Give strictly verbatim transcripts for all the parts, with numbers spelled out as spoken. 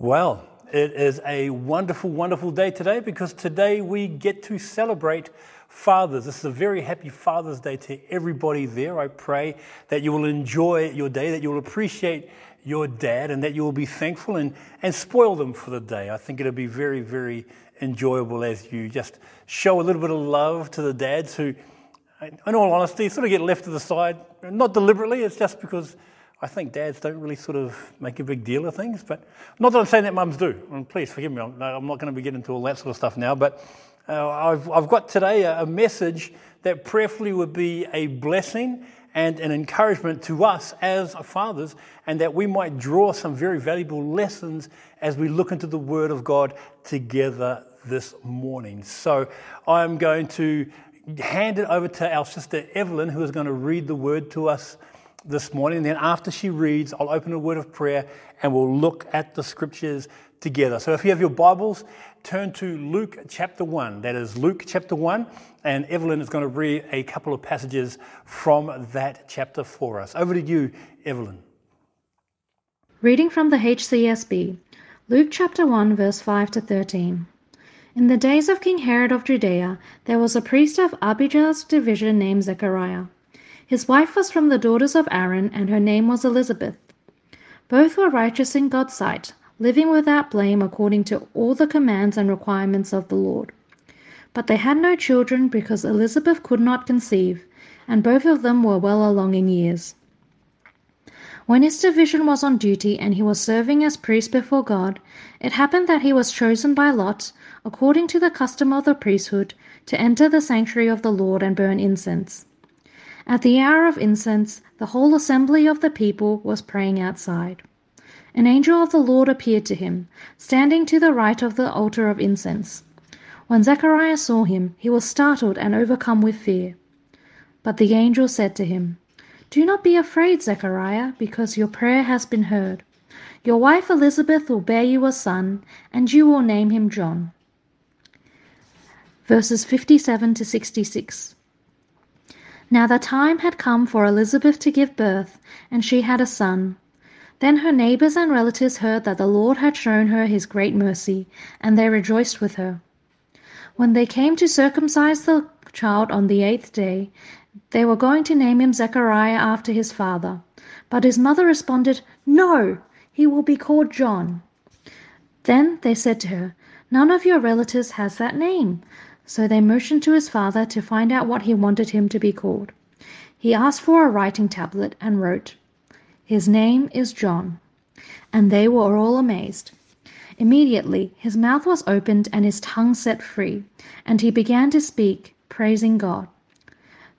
Well, it is a wonderful, wonderful day today because today we get to celebrate fathers. This is a very happy Father's Day to everybody there. I pray that you will enjoy your day, that you will appreciate your dad, and that you will be thankful and, and spoil them for the day. I think it'll be very, very enjoyable as you just show a little bit of love to the dads who, in all honesty, sort of get left to the side. Not deliberately, it's just because I think dads don't really sort of make a big deal of things, but not that I'm saying that mums do. And please forgive me, I'm not going to be getting into all that sort of stuff now, but uh, I've, I've got today a message that prayerfully would be a blessing and an encouragement to us as fathers, and that we might draw some very valuable lessons as we look into the Word of God together this morning. So I'm going to hand it over to our sister Evelyn, who is going to read the Word to us this morning. And then after she reads, I'll open a word of prayer and we'll look at the scriptures together. So if you have your Bibles, turn to Luke chapter one. That is Luke chapter one. And Evelyn is going to read a couple of passages from that chapter for us. Over to you, Evelyn. Reading from the H C S B, Luke chapter one, verse five to thirteen. In the days of King Herod of Judea, there was a priest of Abijah's division named Zechariah. His wife was from the daughters of Aaron, and her name was Elizabeth. Both were righteous in God's sight, living without blame according to all the commands and requirements of the Lord. But they had no children because Elizabeth could not conceive, and both of them were well along in years. When his division was on duty and he was serving as priest before God, it happened that he was chosen by lot, according to the custom of the priesthood, to enter the sanctuary of the Lord and burn incense. At the hour of incense, the whole assembly of the people was praying outside. An angel of the Lord appeared to him, standing to the right of the altar of incense. When Zechariah saw him, he was startled and overcome with fear. But the angel said to him, "Do not be afraid, Zechariah, because your prayer has been heard. Your wife Elizabeth will bear you a son, and you will name him John." Verses fifty-seven to sixty-six. Now the time had come for Elizabeth to give birth, and she had a son. Then her neighbors and relatives heard that the Lord had shown her his great mercy, and they rejoiced with her. When they came to circumcise the child on the eighth day, they were going to name him Zechariah after his father. But his mother responded, "No, he will be called John." Then they said to her, "None of your relatives has that name." So they motioned to his father to find out what he wanted him to be called. He asked for a writing tablet and wrote, "His name is John." And they were all amazed. Immediately his mouth was opened and his tongue set free, and he began to speak, praising God.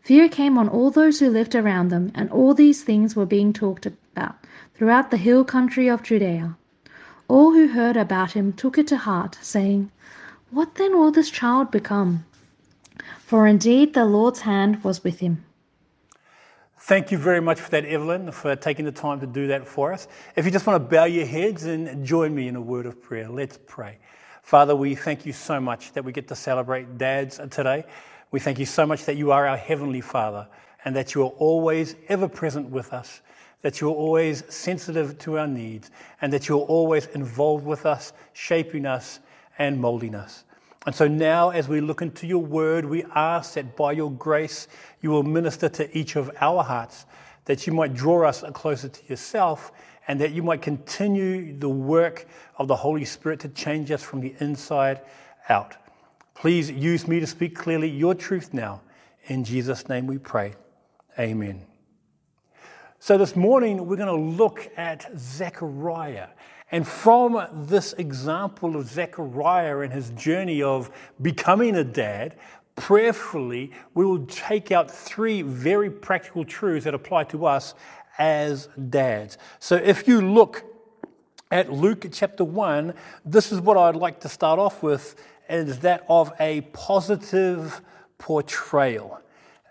Fear came on all those who lived around them, and all these things were being talked about throughout the hill country of Judea. All who heard about him took it to heart, saying, "What then will this child become?" For indeed the Lord's hand was with him. Thank you very much for that, Evelyn, for taking the time to do that for us. If you just want to bow your heads and join me in a word of prayer, let's pray. Father, we thank you so much that we get to celebrate dads today. We thank you so much that you are our Heavenly Father and that you are always ever present with us, that you're always sensitive to our needs, and that you're always involved with us, shaping us, and moulding us. And so now as we look into your word, we ask that by your grace you will minister to each of our hearts, that you might draw us closer to yourself, and that you might continue the work of the Holy Spirit to change us from the inside out. Please use me to speak clearly your truth now. In Jesus' name we pray. Amen. So this morning we're going to look at Zechariah. And from this example of Zechariah and his journey of becoming a dad, prayerfully, we will take out three very practical truths that apply to us as dads. So if you look at Luke chapter one, this is what I'd like to start off with, is that of a positive portrayal,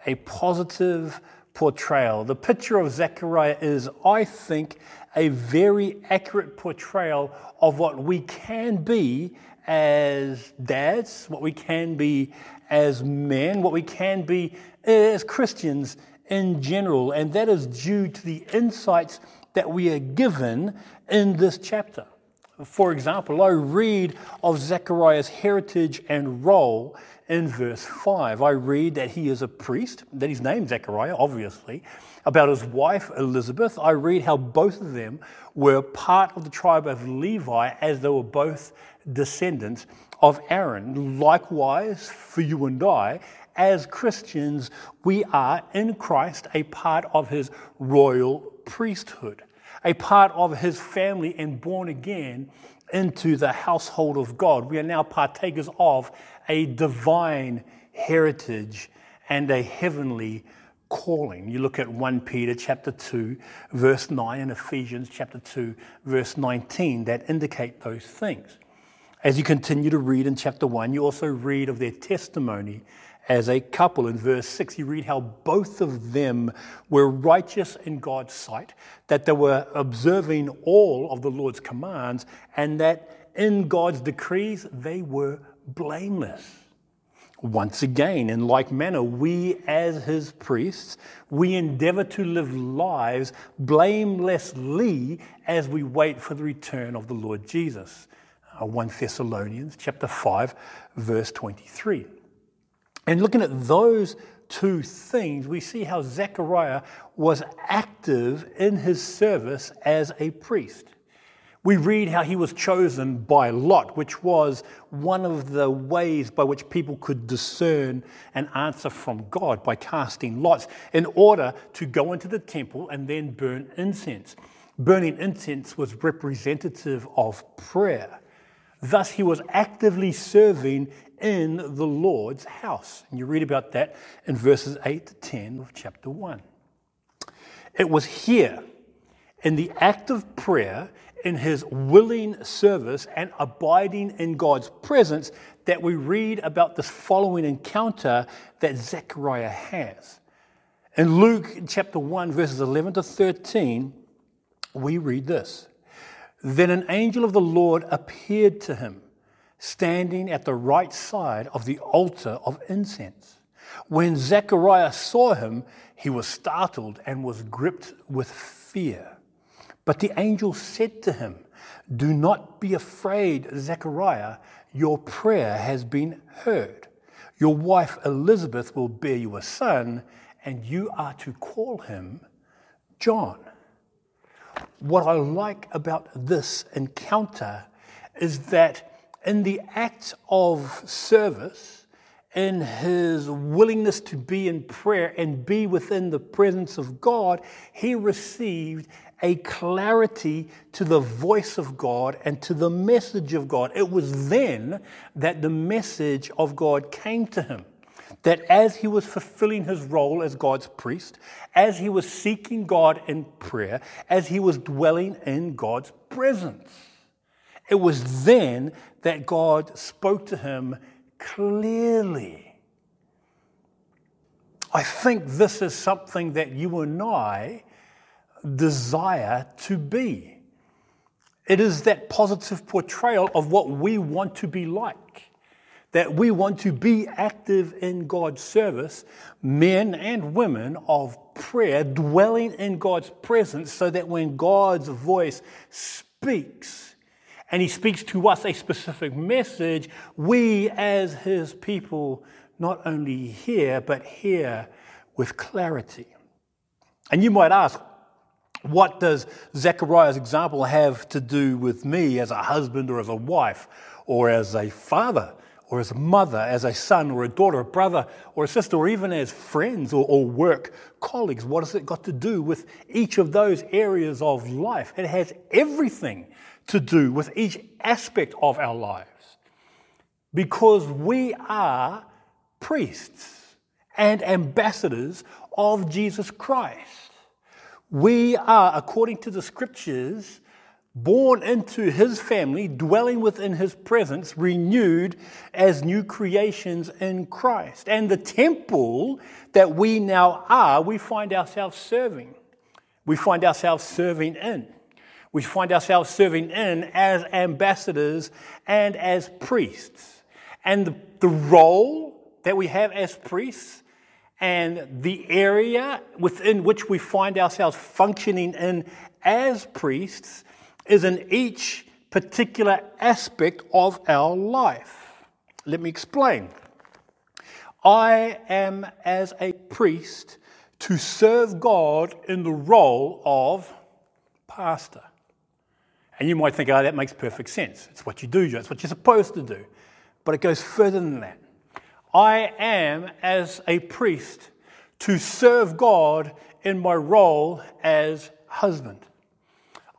a positive portrayal. The picture of Zechariah is, I think, a very accurate portrayal of what we can be as dads, what we can be as men, what we can be as Christians in general. And that is due to the insights that we are given in this chapter. For example, I read of Zechariah's heritage and role in verse five. I read that he is a priest, that he's named Zechariah, obviously, about his wife Elizabeth. I read how both of them were part of the tribe of Levi as they were both descendants of Aaron. Likewise, for you and I, as Christians, we are in Christ a part of his royal priesthood, a part of his family and born again into the household of God. We are now partakers of a divine heritage and a heavenly calling. You look at First Peter chapter two, verse nine, and Ephesians chapter two, verse nineteen, that indicate those things. As you continue to read in chapter one, you also read of their testimony as a couple. In verse six, you read how both of them were righteous in God's sight, that they were observing all of the Lord's commands, and that in God's decrees they were blameless. Once again, in like manner, we as his priests, we endeavor to live lives blamelessly as we wait for the return of the Lord Jesus. First Thessalonians chapter five, verse twenty-three. And looking at those two things, we see how Zechariah was active in his service as a priest. We read how he was chosen by lot, which was one of the ways by which people could discern an answer from God, by casting lots in order to go into the temple and then burn incense. Burning incense was representative of prayer. Thus, he was actively serving in the Lord's house. And you read about that in verses eight to ten of chapter one. It was here, in the act of prayer, in his willing service and abiding in God's presence, that we read about this following encounter that Zechariah has. In Luke chapter one, verses eleven to thirteen, we read this. Then an angel of the Lord appeared to him, standing at the right side of the altar of incense. When Zechariah saw him, he was startled and was gripped with fear. But the angel said to him, "Do not be afraid, Zechariah. Your prayer has been heard. Your wife Elizabeth will bear you a son, and you are to call him John." What I like about this encounter is that in the act of service, in his willingness to be in prayer and be within the presence of God, he received a clarity to the voice of God and to the message of God. It was then that the message of God came to him. That as he was fulfilling his role as God's priest, as he was seeking God in prayer, as he was dwelling in God's presence, it was then that God spoke to him clearly. I think this is something that you and I desire to be. It is that positive portrayal of what we want to be like. That we want to be active in God's service, men and women of prayer, dwelling in God's presence, so that when God's voice speaks, and he speaks to us a specific message, we as his people not only hear, but hear with clarity. And you might ask, what does Zechariah's example have to do with me as a husband or as a wife or as a father? Or as a mother, as a son, or a daughter, a brother, or a sister, or even as friends or, or work colleagues. What has it got to do with each of those areas of life? It has everything to do with each aspect of our lives. Because we are priests and ambassadors of Jesus Christ. We are, according to the Scriptures, born into his family, dwelling within his presence, renewed as new creations in Christ. And the temple that we now are, we find ourselves serving. We find ourselves serving in. We find ourselves serving in as ambassadors and as priests. And the, the role that we have as priests and the area within which we find ourselves functioning in as priests is in each particular aspect of our life. Let me explain. I am, as a priest, to serve God in the role of pastor. And you might think, oh, that makes perfect sense. It's what you do, it's what you're supposed to do. But it goes further than that. I am, as a priest, to serve God in my role as husband.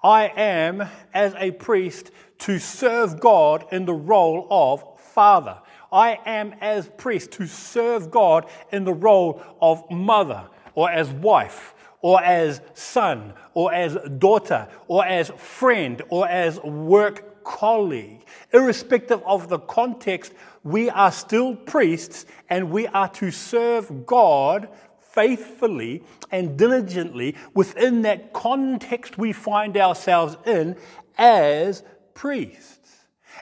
I am, as a priest, to serve God in the role of father. I am, as priest, to serve God in the role of mother, or as wife, or as son, or as daughter, or as friend, or as work colleague. Irrespective of the context, we are still priests, and we are to serve God faithfully and diligently within that context we find ourselves in as priests.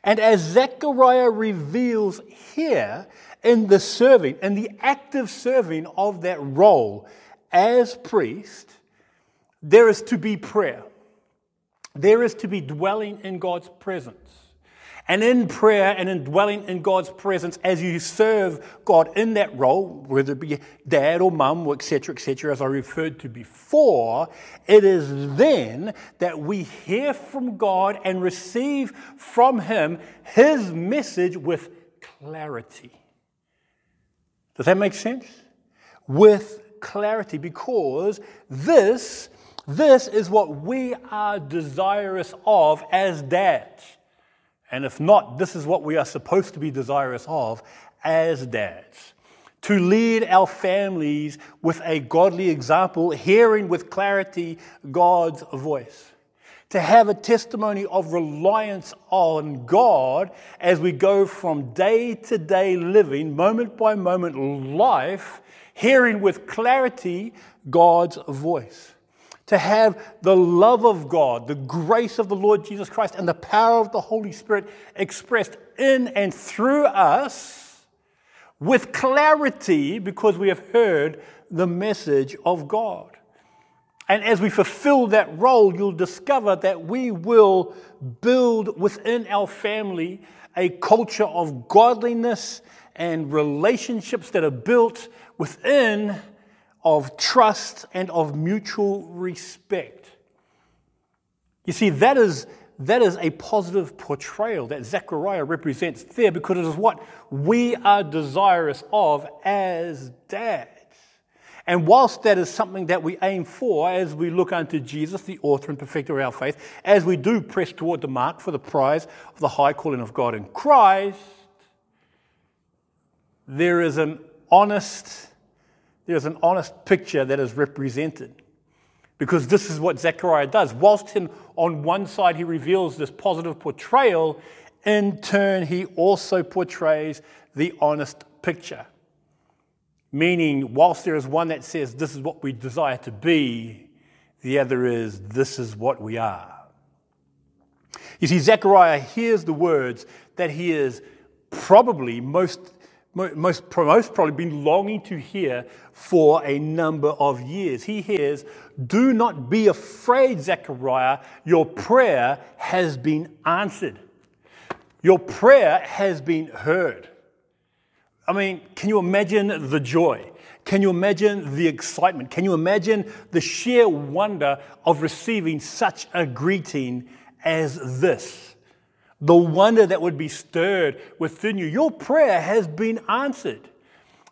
And as Zechariah reveals here in the serving, in the active serving of that role as priest, there is to be prayer. There is to be dwelling in God's presence. And in prayer and in dwelling in God's presence, as you serve God in that role, whether it be dad or mum, et cetera, et cetera, as I referred to before, it is then that we hear from God and receive from Him His message with clarity. Does that make sense? With clarity, because this, this is what we are desirous of as dads. And if not, this is what we are supposed to be desirous of as dads. To lead our families with a godly example, hearing with clarity God's voice. To have a testimony of reliance on God as we go from day-to-day living, moment-by-moment life, hearing with clarity God's voice. To have the love of God, the grace of the Lord Jesus Christ, and the power of the Holy Spirit expressed in and through us with clarity because we have heard the message of God. And as we fulfill that role, you'll discover that we will build within our family a culture of godliness and relationships that are built within of trust and of mutual respect. You see, that is, that is a positive portrayal that Zechariah represents there, because it is what we are desirous of as dads. And whilst that is something that we aim for as we look unto Jesus, the author and perfecter of our faith, as we do press toward the mark for the prize of the high calling of God in Christ, there is an honest There's an honest picture that is represented, because this is what Zechariah does. Whilst him on one side he reveals this positive portrayal, in turn he also portrays the honest picture. Meaning, whilst there is one that says this is what we desire to be, the other is this is what we are. You see, Zechariah hears the words that he is probably most Most, most probably been longing to hear for a number of years. He hears, "Do not be afraid, Zechariah, your prayer has been answered. Your prayer has been heard." I mean, can you imagine the joy? Can you imagine the excitement? Can you imagine the sheer wonder of receiving such a greeting as this? The wonder that would be stirred within you. Your prayer has been answered.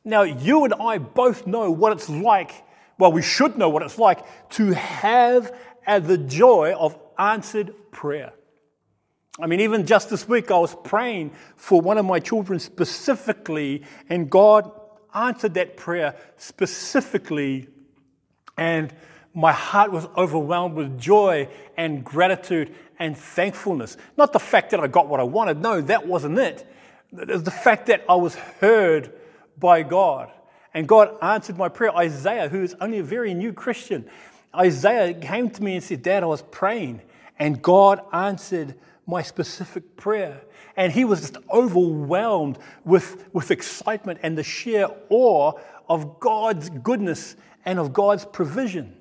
Now, you and I both know what it's like, well, we should know what it's like to have the joy of answered prayer. I mean, even just this week, I was praying for one of my children specifically, and God answered that prayer specifically, and my heart was overwhelmed with joy and gratitude and thankfulness. Not the fact that I got what I wanted. No, that wasn't it. It was the fact that I was heard by God. And God answered my prayer. Isaiah, who is only a very new Christian, Isaiah came to me and said, "Dad, I was praying, and God answered my specific prayer." And he was just overwhelmed with, with excitement and the sheer awe of God's goodness and of God's provision.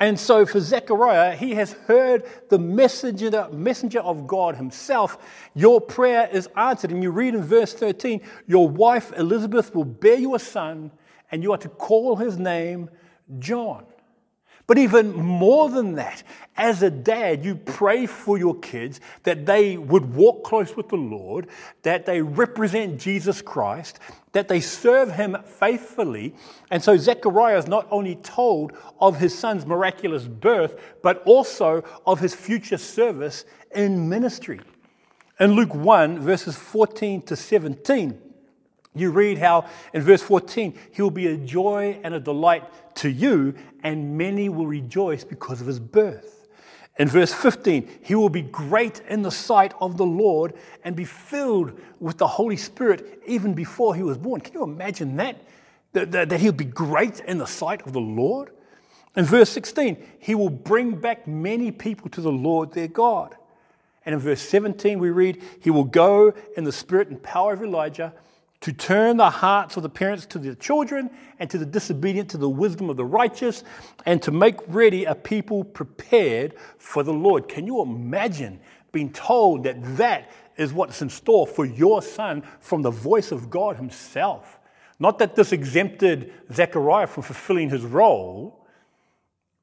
And so for Zechariah, he has heard the messenger, messenger of God himself. Your prayer is answered. And you read in verse thirteen, your wife Elizabeth will bear you a son, and you are to call his name John. But even more than that, as a dad, you pray for your kids that they would walk close with the Lord, that they represent Jesus Christ, that they serve him faithfully. And so Zechariah is not only told of his son's miraculous birth, but also of his future service in ministry. In Luke one, verses fourteen to seventeen, you read how in verse fourteen, he will be a joy and a delight to you, and many will rejoice because of his birth. In verse fifteen, he will be great in the sight of the Lord and be filled with the Holy Spirit even before he was born. Can you imagine that? That, that, that he'll be great in the sight of the Lord? In verse sixteen, he will bring back many people to the Lord their God. And in verse seventeen, we read, he will go in the spirit and power of Elijah to turn the hearts of the parents to their children and to the disobedient to the wisdom of the righteous, and to make ready a people prepared for the Lord. Can you imagine being told that that is what's in store for your son from the voice of God himself? Not that this exempted Zechariah from fulfilling his role,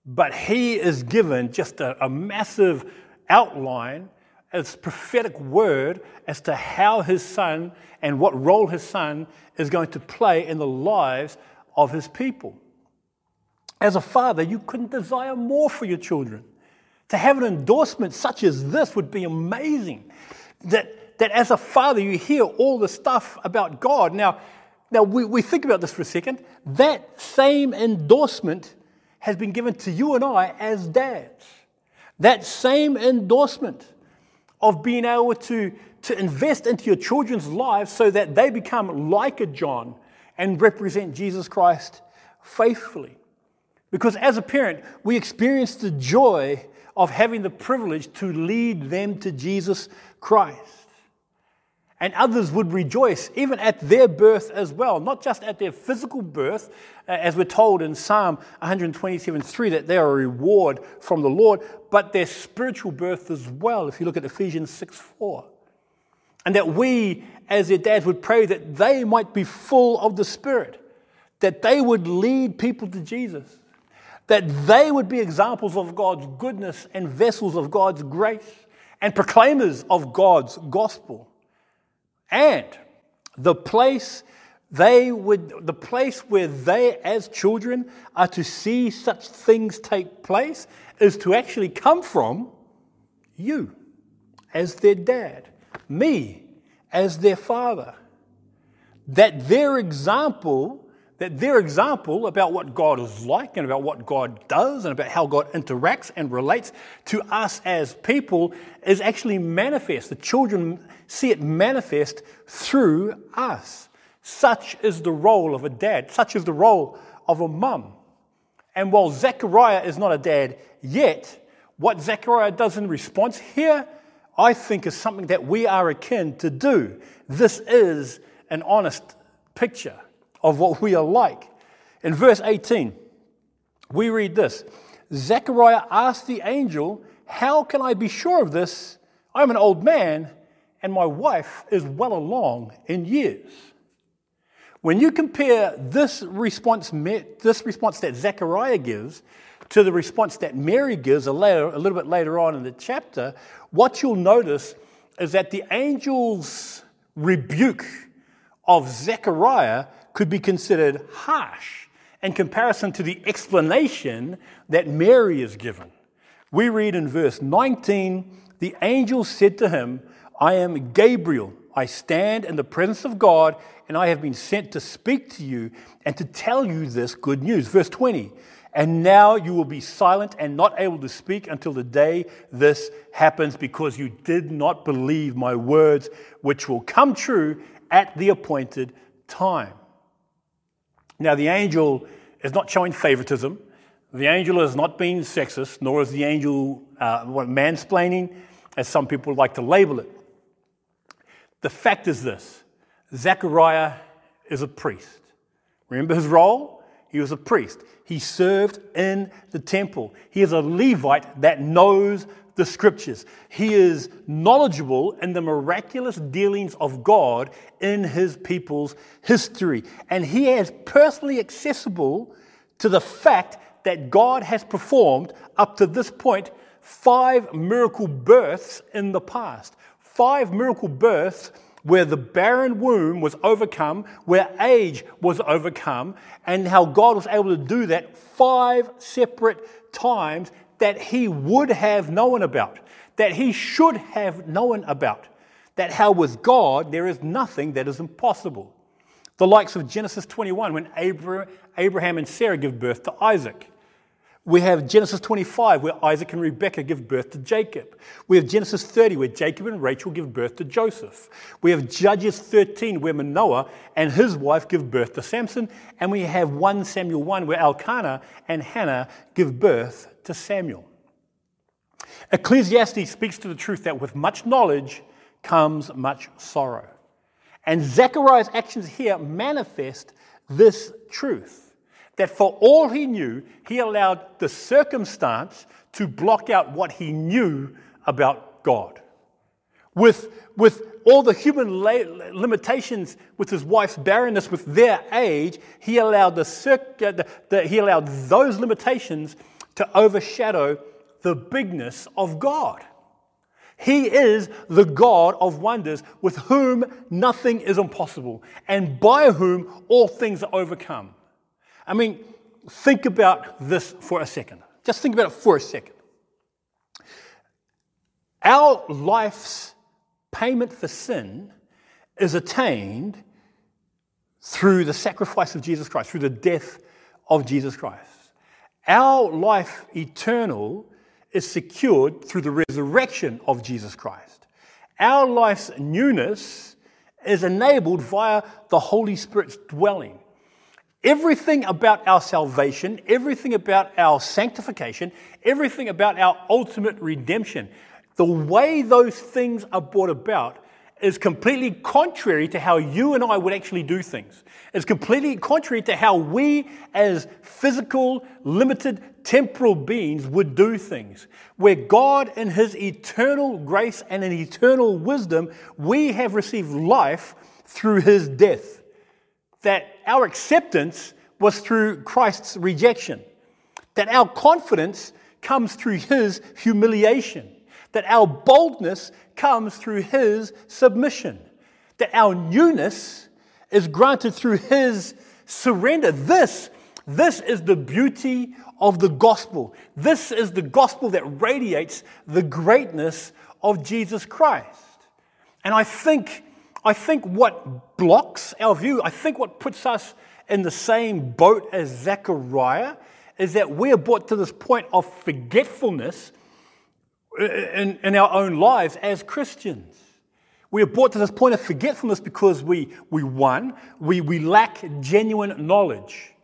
but he is given just a, a massive outline, as prophetic word as to how his son and what role his son is going to play in the lives of his people. As a father, you couldn't desire more for your children. To have an endorsement such as this would be amazing. That, that as a father, you hear all the stuff about God. Now, now we, we think about this for a second. That same endorsement has been given to you and I as dads. That same endorsement of being able to, to invest into your children's lives so that they become like a John and represent Jesus Christ faithfully. Because as a parent, we experience the joy of having the privilege to lead them to Jesus Christ. And others would rejoice even at their birth as well, not just at their physical birth, as we're told in Psalm one twenty-seven three, that they are a reward from the Lord, but their spiritual birth as well, if you look at Ephesians six four. And that we, as their dads, would pray that they might be full of the Spirit, that they would lead people to Jesus, that they would be examples of God's goodness and vessels of God's grace and proclaimers of God's gospel. And the place they would, the place where they as children are to see such things take place is to actually come from you as their dad, me as their father. That their example, that their example about what God is like and about what God does and about how God interacts and relates to us as people is actually manifest. The children see it manifest through us. Such is the role of a dad. Such is the role of a mum. And while Zechariah is not a dad yet, what Zechariah does in response here, I think, is something that we are akin to do. This is an honest picture of what we are like. In verse eighteen, we read this. Zechariah asked the angel, how can I be sure of this? I'm an old man, and my wife is well along in years. When you compare this response, this response that Zechariah gives to the response that Mary gives a, later, a little bit later on in the chapter, what you'll notice is that the angel's rebuke of Zechariah could be considered harsh in comparison to the explanation that Mary is given. We read in verse nineteen, the angel said to him, I am Gabriel. I stand in the presence of God, and I have been sent to speak to you and to tell you this good news. Verse twenty, and now you will be silent and not able to speak until the day this happens, because you did not believe my words, which will come true at the appointed time. Now, the angel is not showing favoritism. The angel is not being sexist, nor is the angel uh, mansplaining, as some people like to label it. The fact is this. Zechariah is a priest. Remember his role? He was a priest. He served in the temple. He is a Levite that knows the scriptures. He is knowledgeable in the miraculous dealings of God in his people's history. And he is personally accessible to the fact that God has performed, up to this point, five miracle births in the past. Five miracle births where the barren womb was overcome, where age was overcome, and how God was able to do that five separate times that he would have known about, that he should have known about, that how with God there is nothing that is impossible. The likes of Genesis twenty-one, when Abraham and Sarah give birth to Isaac. We have Genesis twenty-five, where Isaac and Rebekah give birth to Jacob. We have Genesis thirty, where Jacob and Rachel give birth to Joseph. We have Judges thirteen, where Manoah and his wife give birth to Samson. And we have First Samuel one, where Elkanah and Hannah give birth to Samuel. Ecclesiastes speaks to the truth that with much knowledge comes much sorrow. And Zechariah's actions here manifest this truth. That for all he knew, he allowed the circumstance to block out what he knew about God. With, with all the human la- limitations, with his wife's barrenness, with their age, he allowed the, circ- uh, the, the he allowed those limitations to overshadow the bigness of God. He is the God of wonders, with whom nothing is impossible, and by whom all things are overcome. I mean, think about this for a second. Just think about it for a second. Our life's payment for sin is attained through the sacrifice of Jesus Christ, through the death of Jesus Christ. Our life eternal is secured through the resurrection of Jesus Christ. Our life's newness is enabled via the Holy Spirit's dwelling. Everything about our salvation, everything about our sanctification, everything about our ultimate redemption, the way those things are brought about is completely contrary to how you and I would actually do things. It's completely contrary to how we as physical, limited, temporal beings would do things. Where God in his eternal grace and in eternal wisdom, we have received life through his death. That our acceptance was through Christ's rejection, that our confidence comes through his humiliation, that our boldness comes through his submission, that our newness is granted through his surrender. This, this is the beauty of the gospel. This is the gospel that radiates the greatness of Jesus Christ. And I think I think what blocks our view, I think what puts us in the same boat as Zechariah, is that we are brought to this point of forgetfulness in, in our own lives as Christians. We are brought to this point of forgetfulness because we, we one, we, we lack genuine knowledge.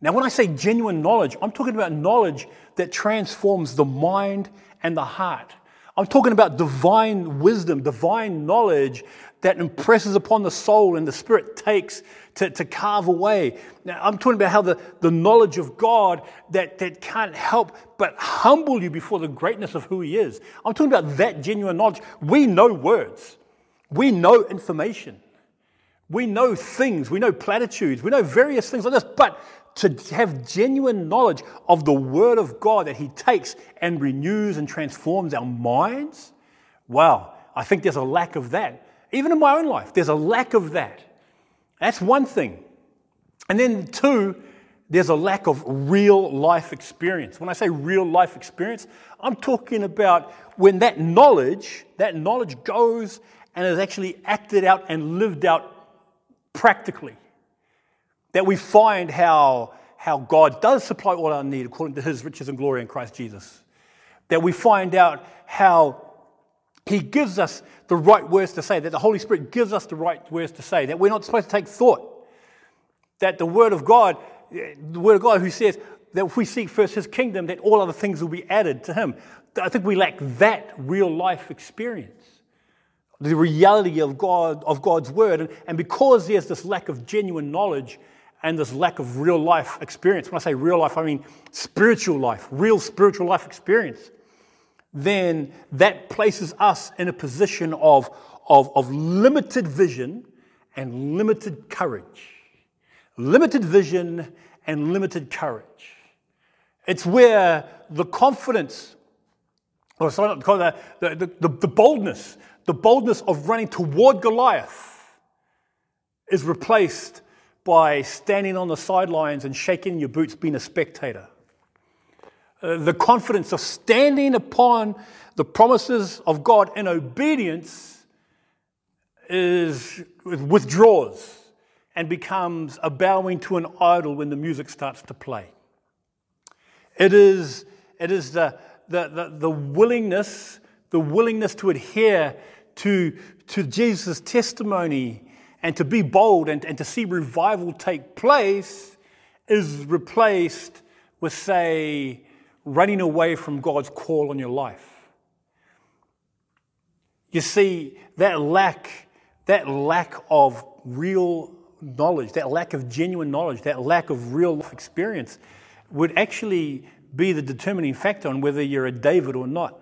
Now, when I say genuine knowledge, I'm talking about knowledge that transforms the mind and the heart. I'm talking about divine wisdom, divine knowledge that impresses upon the soul and the spirit takes to, to carve away. Now, I'm talking about how the, the knowledge of God that, that can't help but humble you before the greatness of who he is. I'm talking about that genuine knowledge. We know words. We know information. We know things. We know platitudes. We know various things like this. But to have genuine knowledge of the Word of God that he takes and renews and transforms our minds, wow, I think there's a lack of that. Even in my own life, there's a lack of that. That's one thing. And then two, there's a lack of real life experience. When I say real life experience, I'm talking about when that knowledge, that knowledge goes and is actually acted out and lived out practically. That we find how, how God does supply all our need according to his riches and glory in Christ Jesus. That we find out how he gives us the right words to say, that the Holy Spirit gives us the right words to say, that we're not supposed to take thought. That the Word of God, the Word of God who says that if we seek first his kingdom, that all other things will be added to him. I think we lack that real life experience. The reality of God, of God's Word. And because there's this lack of genuine knowledge, and this lack of real life experience, when I say real life, I mean spiritual life, real spiritual life experience, then that places us in a position of, of, of limited vision and limited courage. Limited vision and limited courage. It's where the confidence, or sorry, not the, the, the, the boldness, the boldness of running toward Goliath is replaced by standing on the sidelines and shaking your boots, being a spectator. Uh, the confidence of standing upon the promises of God in obedience is withdraws and becomes a bowing to an idol when the music starts to play. It is it is the the the, the willingness the willingness to adhere to to Jesus' testimony and to be bold and, and to see revival take place is replaced with, say, running away from God's call on your life. You see, that lack, that lack of real knowledge, that lack of genuine knowledge, that lack of real life experience would actually be the determining factor on whether you're a David or not,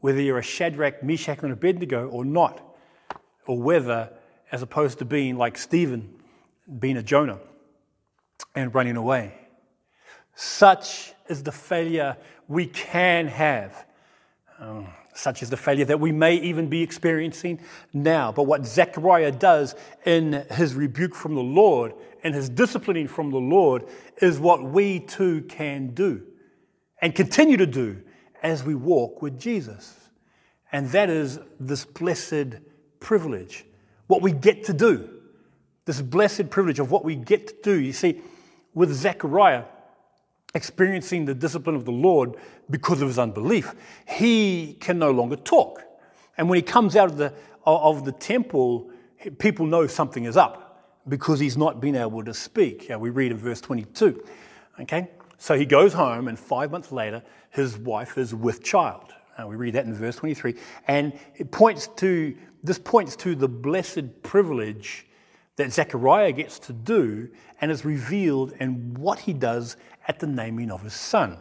whether you're a Shadrach, Meshach, and Abednego or not, or whether, as opposed to being like Stephen, being a Jonah and running away. Such is the failure we can have. Um, such is the failure that we may even be experiencing now. But what Zechariah does in his rebuke from the Lord and his disciplining from the Lord is what we too can do and continue to do as we walk with Jesus. And that is this blessed privilege, what we get to do, this blessed privilege of what we get to do. You see, with Zechariah experiencing the discipline of the Lord because of his unbelief, he can no longer talk. And when he comes out of the of the temple, people know something is up because he's not been able to speak. We read in verse twenty-two. Okay, so he goes home, and five months later, his wife is with child. We read that in verse twenty-three, and it points to this points to the blessed privilege that Zechariah gets to do, and is revealed in what he does at the naming of his son.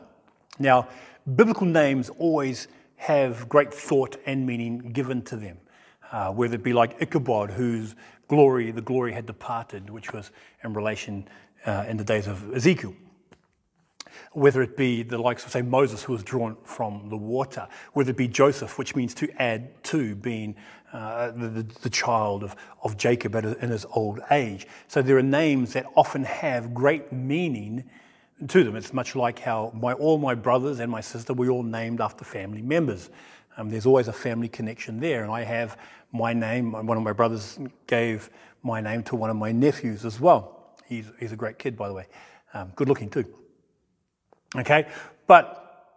Now, biblical names always have great thought and meaning given to them, uh, whether it be like Ichabod, whose glory, the glory had departed, which was in relation uh, in the days of Ezekiel. Whether it be the likes of, say, Moses, who was drawn from the water. Whether it be Joseph, which means to add to, being uh, the, the child of, of Jacob in his old age. So there are names that often have great meaning to them. It's much like how my all my brothers and my sister, we all named after family members. Um, there's always a family connection there. And I have my name, one of my brothers gave my name to one of my nephews as well. He's, he's a great kid, by the way. Um, good looking too. Okay, but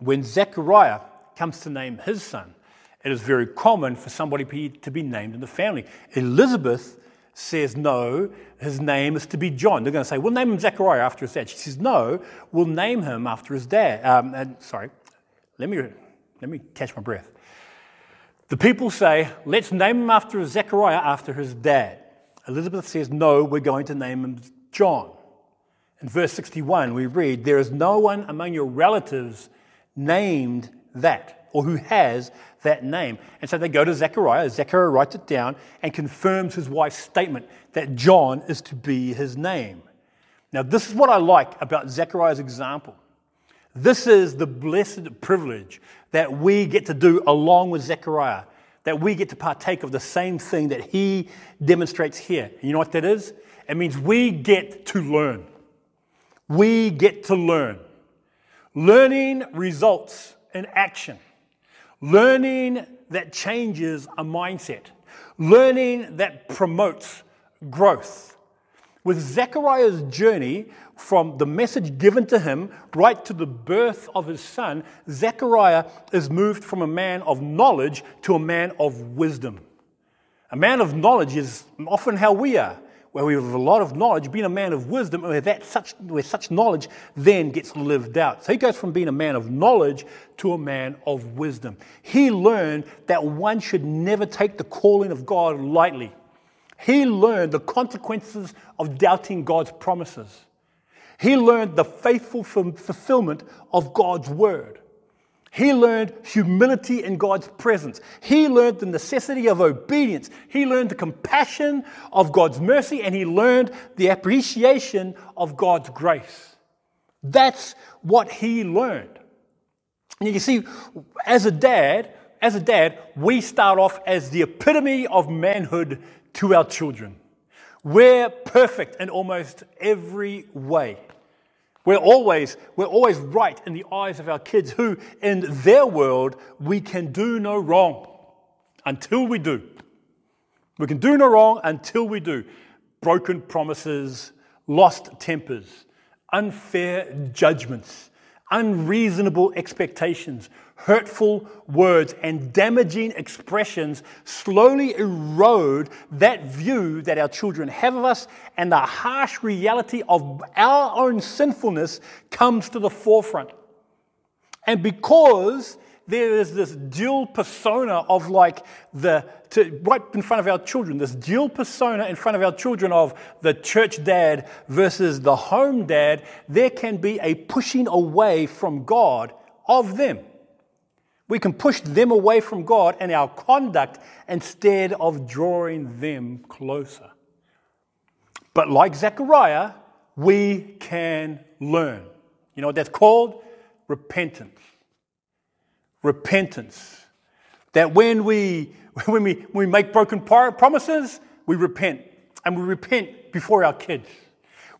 when Zechariah comes to name his son, it is very common for somebody to be named in the family. Elizabeth says, no, his name is to be John. They're going to say, we'll name him Zechariah after his dad. She says, no, we'll name him after his dad. Um, and, sorry, let me let me catch my breath. The people say, let's name him after Zechariah after his dad. Elizabeth says, no, we're going to name him John. In verse sixty-one, we read, there is no one among your relatives named that, or who has that name. And so they go to Zechariah. Zechariah writes it down and confirms his wife's statement that John is to be his name. Now, this is what I like about Zechariah's example. This is the blessed privilege that we get to do along with Zechariah, that we get to partake of the same thing that he demonstrates here. And you know what that is? It means we get to learn. We get to learn. Learning results in action. Learning that changes a mindset. Learning that promotes growth. With Zechariah's journey from the message given to him right to the birth of his son, Zechariah is moved from a man of knowledge to a man of wisdom. A man of knowledge is often how we are. Where we have a lot of knowledge, being a man of wisdom, where that such where such knowledge then gets lived out. So he goes from being a man of knowledge to a man of wisdom. He learned that one should never take the calling of God lightly. He learned the consequences of doubting God's promises. He learned the faithful fulfillment of God's word. He learned humility in God's presence. He learned the necessity of obedience. He learned the compassion of God's mercy, and he learned the appreciation of God's grace. That's what he learned. And you see, as a dad, as a dad, we start off as the epitome of manhood to our children. We're perfect in almost every way. We're always, we're always right in the eyes of our kids who, in their world, we can do no wrong until we do. We can do no wrong until we do. Broken promises, lost tempers, unfair judgments, unreasonable expectations, hurtful words, and damaging expressions slowly erode that view that our children have of us, and the harsh reality of our own sinfulness comes to the forefront. And because there is this dual persona of like the, to, right in front of our children, this dual persona in front of our children of the church dad versus the home dad, there can be a pushing away from God of them. We can push them away from God in our conduct instead of drawing them closer. But like Zechariah, we can learn. You know what that's called? Repentance. Repentance. That when we when we when we make broken promises, we repent, and we repent before our kids.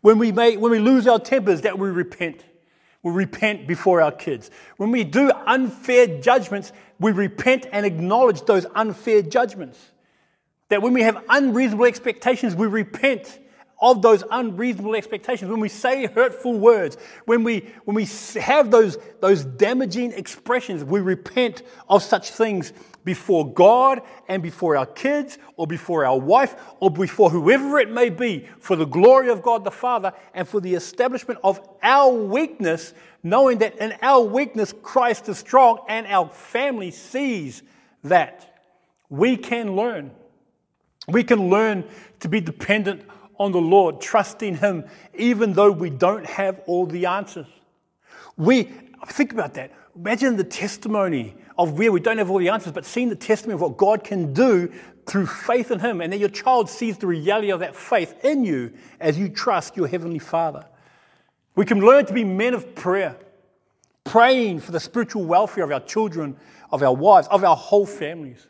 When we make when we lose our tempers, that we repent. We repent before our kids. When we do unfair judgments, we repent and acknowledge those unfair judgments. That when we have unreasonable expectations, we repent of those unreasonable expectations. When we say hurtful words, when we when we have those, those damaging expressions, we repent of such things before God and before our kids or before our wife or before whoever it may be, for the glory of God the Father and for the establishment of our weakness, knowing that in our weakness Christ is strong, and our family sees that. We can learn. We can learn to be dependent on the Lord, trusting Him, even though we don't have all the answers. We, think about that. Imagine the testimony of where we don't have all the answers, but seeing the testimony of what God can do through faith in Him, and that your child sees the reality of that faith in you as you trust your Heavenly Father. We can learn to be men of prayer, praying for the spiritual welfare of our children, of our wives, of our whole families.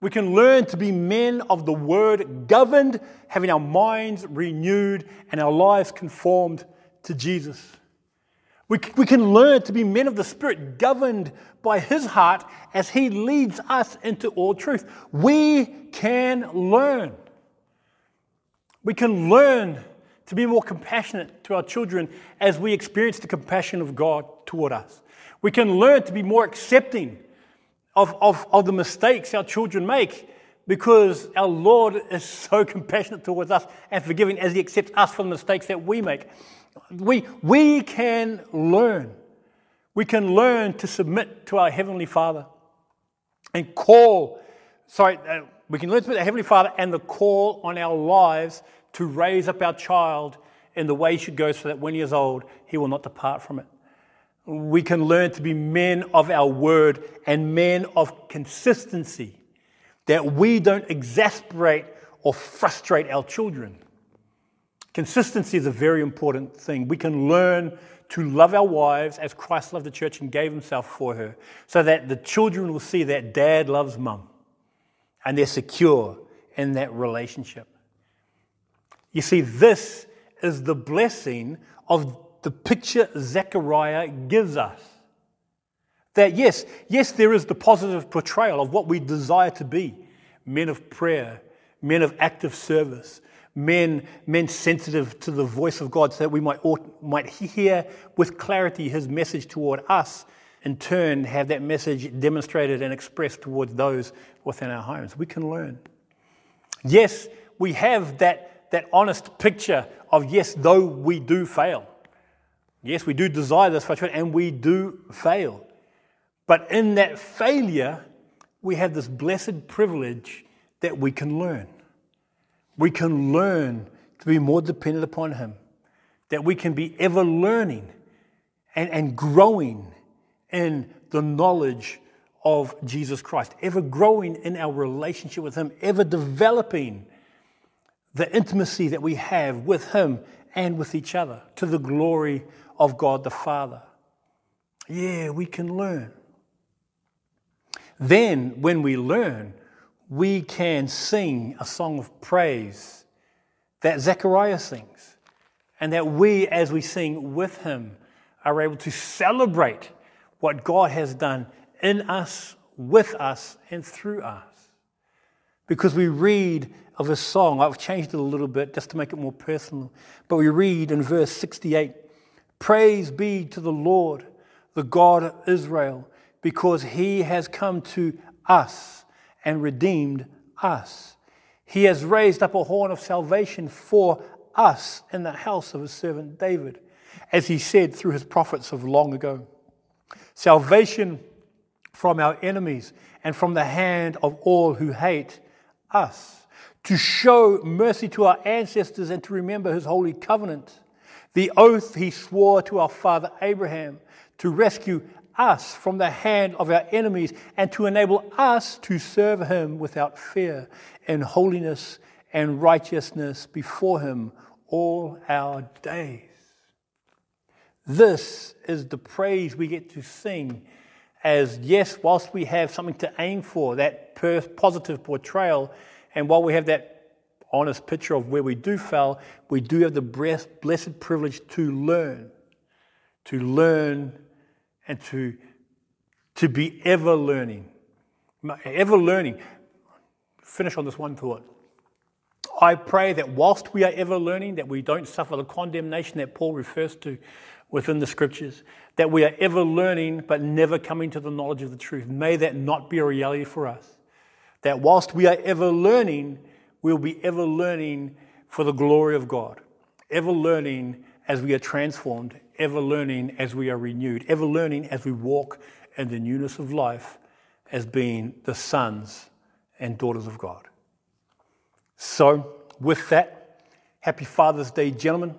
We can learn to be men of the word, governed, having our minds renewed and our lives conformed to Jesus. We, we can learn to be men of the Spirit, governed by His heart as He leads us into all truth. We can learn. We can learn to be more compassionate to our children as we experience the compassion of God toward us. We can learn to be more accepting Of, of, of the mistakes our children make, because our Lord is so compassionate towards us and forgiving as He accepts us for the mistakes that we make. We, we can learn. We can learn to submit to our Heavenly Father and call, sorry, uh, we can learn to submit to our Heavenly Father and the call on our lives to raise up our child in the way he should go, so that when he is old, he will not depart from it. We can learn to be men of our word and men of consistency, that we don't exasperate or frustrate our children. Consistency is a very important thing. We can learn to love our wives as Christ loved the church and gave Himself for her, so that the children will see that dad loves mum and they're secure in that relationship. You see, this is the blessing of the picture Zechariah gives us. That yes, yes, there is the positive portrayal of what we desire to be. Men of prayer, men of active service, men, men sensitive to the voice of God, so that we might, ought, might hear with clarity His message toward us, in turn have that message demonstrated and expressed towards those within our homes. We can learn. Yes, we have that, that honest picture of yes, though we do fail. Yes, we do desire this for our children, and we do fail. But in that failure, we have this blessed privilege that we can learn. we can learn to be more dependent upon him, that we can be ever learning and, and growing in the knowledge of Jesus Christ, ever growing in our relationship with him, ever developing the intimacy that we have with him and with each other to the glory of God the Father. Yeah, we can learn. Then when we learn, we can sing a song of praise that Zechariah sings, and that we, as we sing with him, are able to celebrate what God has done in us, with us, and through us. Because we read of his song, I've changed it a little bit just to make it more personal, but we read in verse sixty-eight, "Praise be to the Lord, the God of Israel, because he has come to us and redeemed us. He has raised up a horn of salvation for us in the house of his servant David, as he said through his prophets of long ago. Salvation from our enemies and from the hand of all who hate us, to show mercy to our ancestors and to remember his holy covenant, the oath he swore to our father Abraham, to rescue us from the hand of our enemies and to enable us to serve him without fear in holiness and righteousness before him all our days." This is the praise we get to sing as, yes, whilst we have something to aim for, that positive portrayal, and while we have that honest picture of where we do fail, we do have the blessed privilege to learn, to learn and to, to be ever learning, ever learning. Finish on this one thought. I pray that whilst we are ever learning, that we don't suffer the condemnation that Paul refers to within the scriptures, that we are ever learning but never coming to the knowledge of the truth. May that not be a reality for us, that whilst we are ever learning, we'll be ever learning for the glory of God, ever learning as we are transformed, ever learning as we are renewed, ever learning as we walk in the newness of life as being the sons and daughters of God. So with that, happy Father's Day, gentlemen.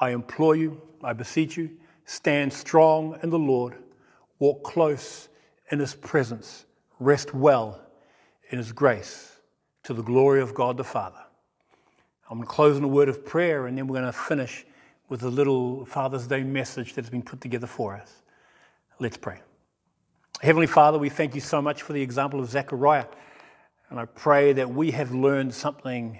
I implore you, I beseech you, stand strong in the Lord, walk close in his presence, rest well in his grace, to the glory of God the Father. I'm going to close in a word of prayer, and then we're going to finish with a little Father's Day message that's been put together for us. Let's pray. Heavenly Father, we thank you so much for the example of Zechariah, and I pray that we have learned something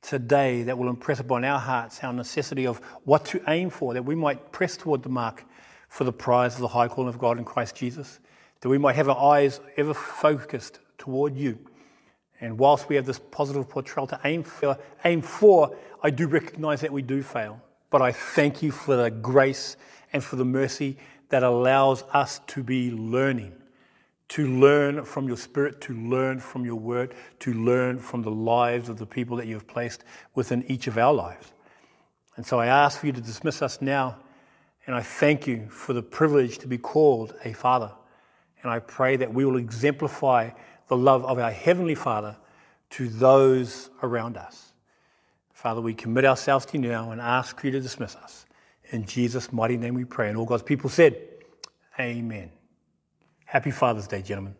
today that will impress upon our hearts our necessity of what to aim for, that we might press toward the mark for the prize of the high calling of God in Christ Jesus, that we might have our eyes ever focused toward you. And whilst we have this positive portrayal to aim for, aim for, I do recognize that we do fail. But I thank you for the grace and for the mercy that allows us to be learning, to learn from your Spirit, to learn from your word, to learn from the lives of the people that you have placed within each of our lives. And so I ask for you to dismiss us now, and I thank you for the privilege to be called a father. And I pray that we will exemplify the love of our Heavenly Father to those around us. Father, we commit ourselves to you now and ask you to dismiss us. In Jesus' mighty name we pray. And all God's people said, amen. Happy Father's Day, gentlemen.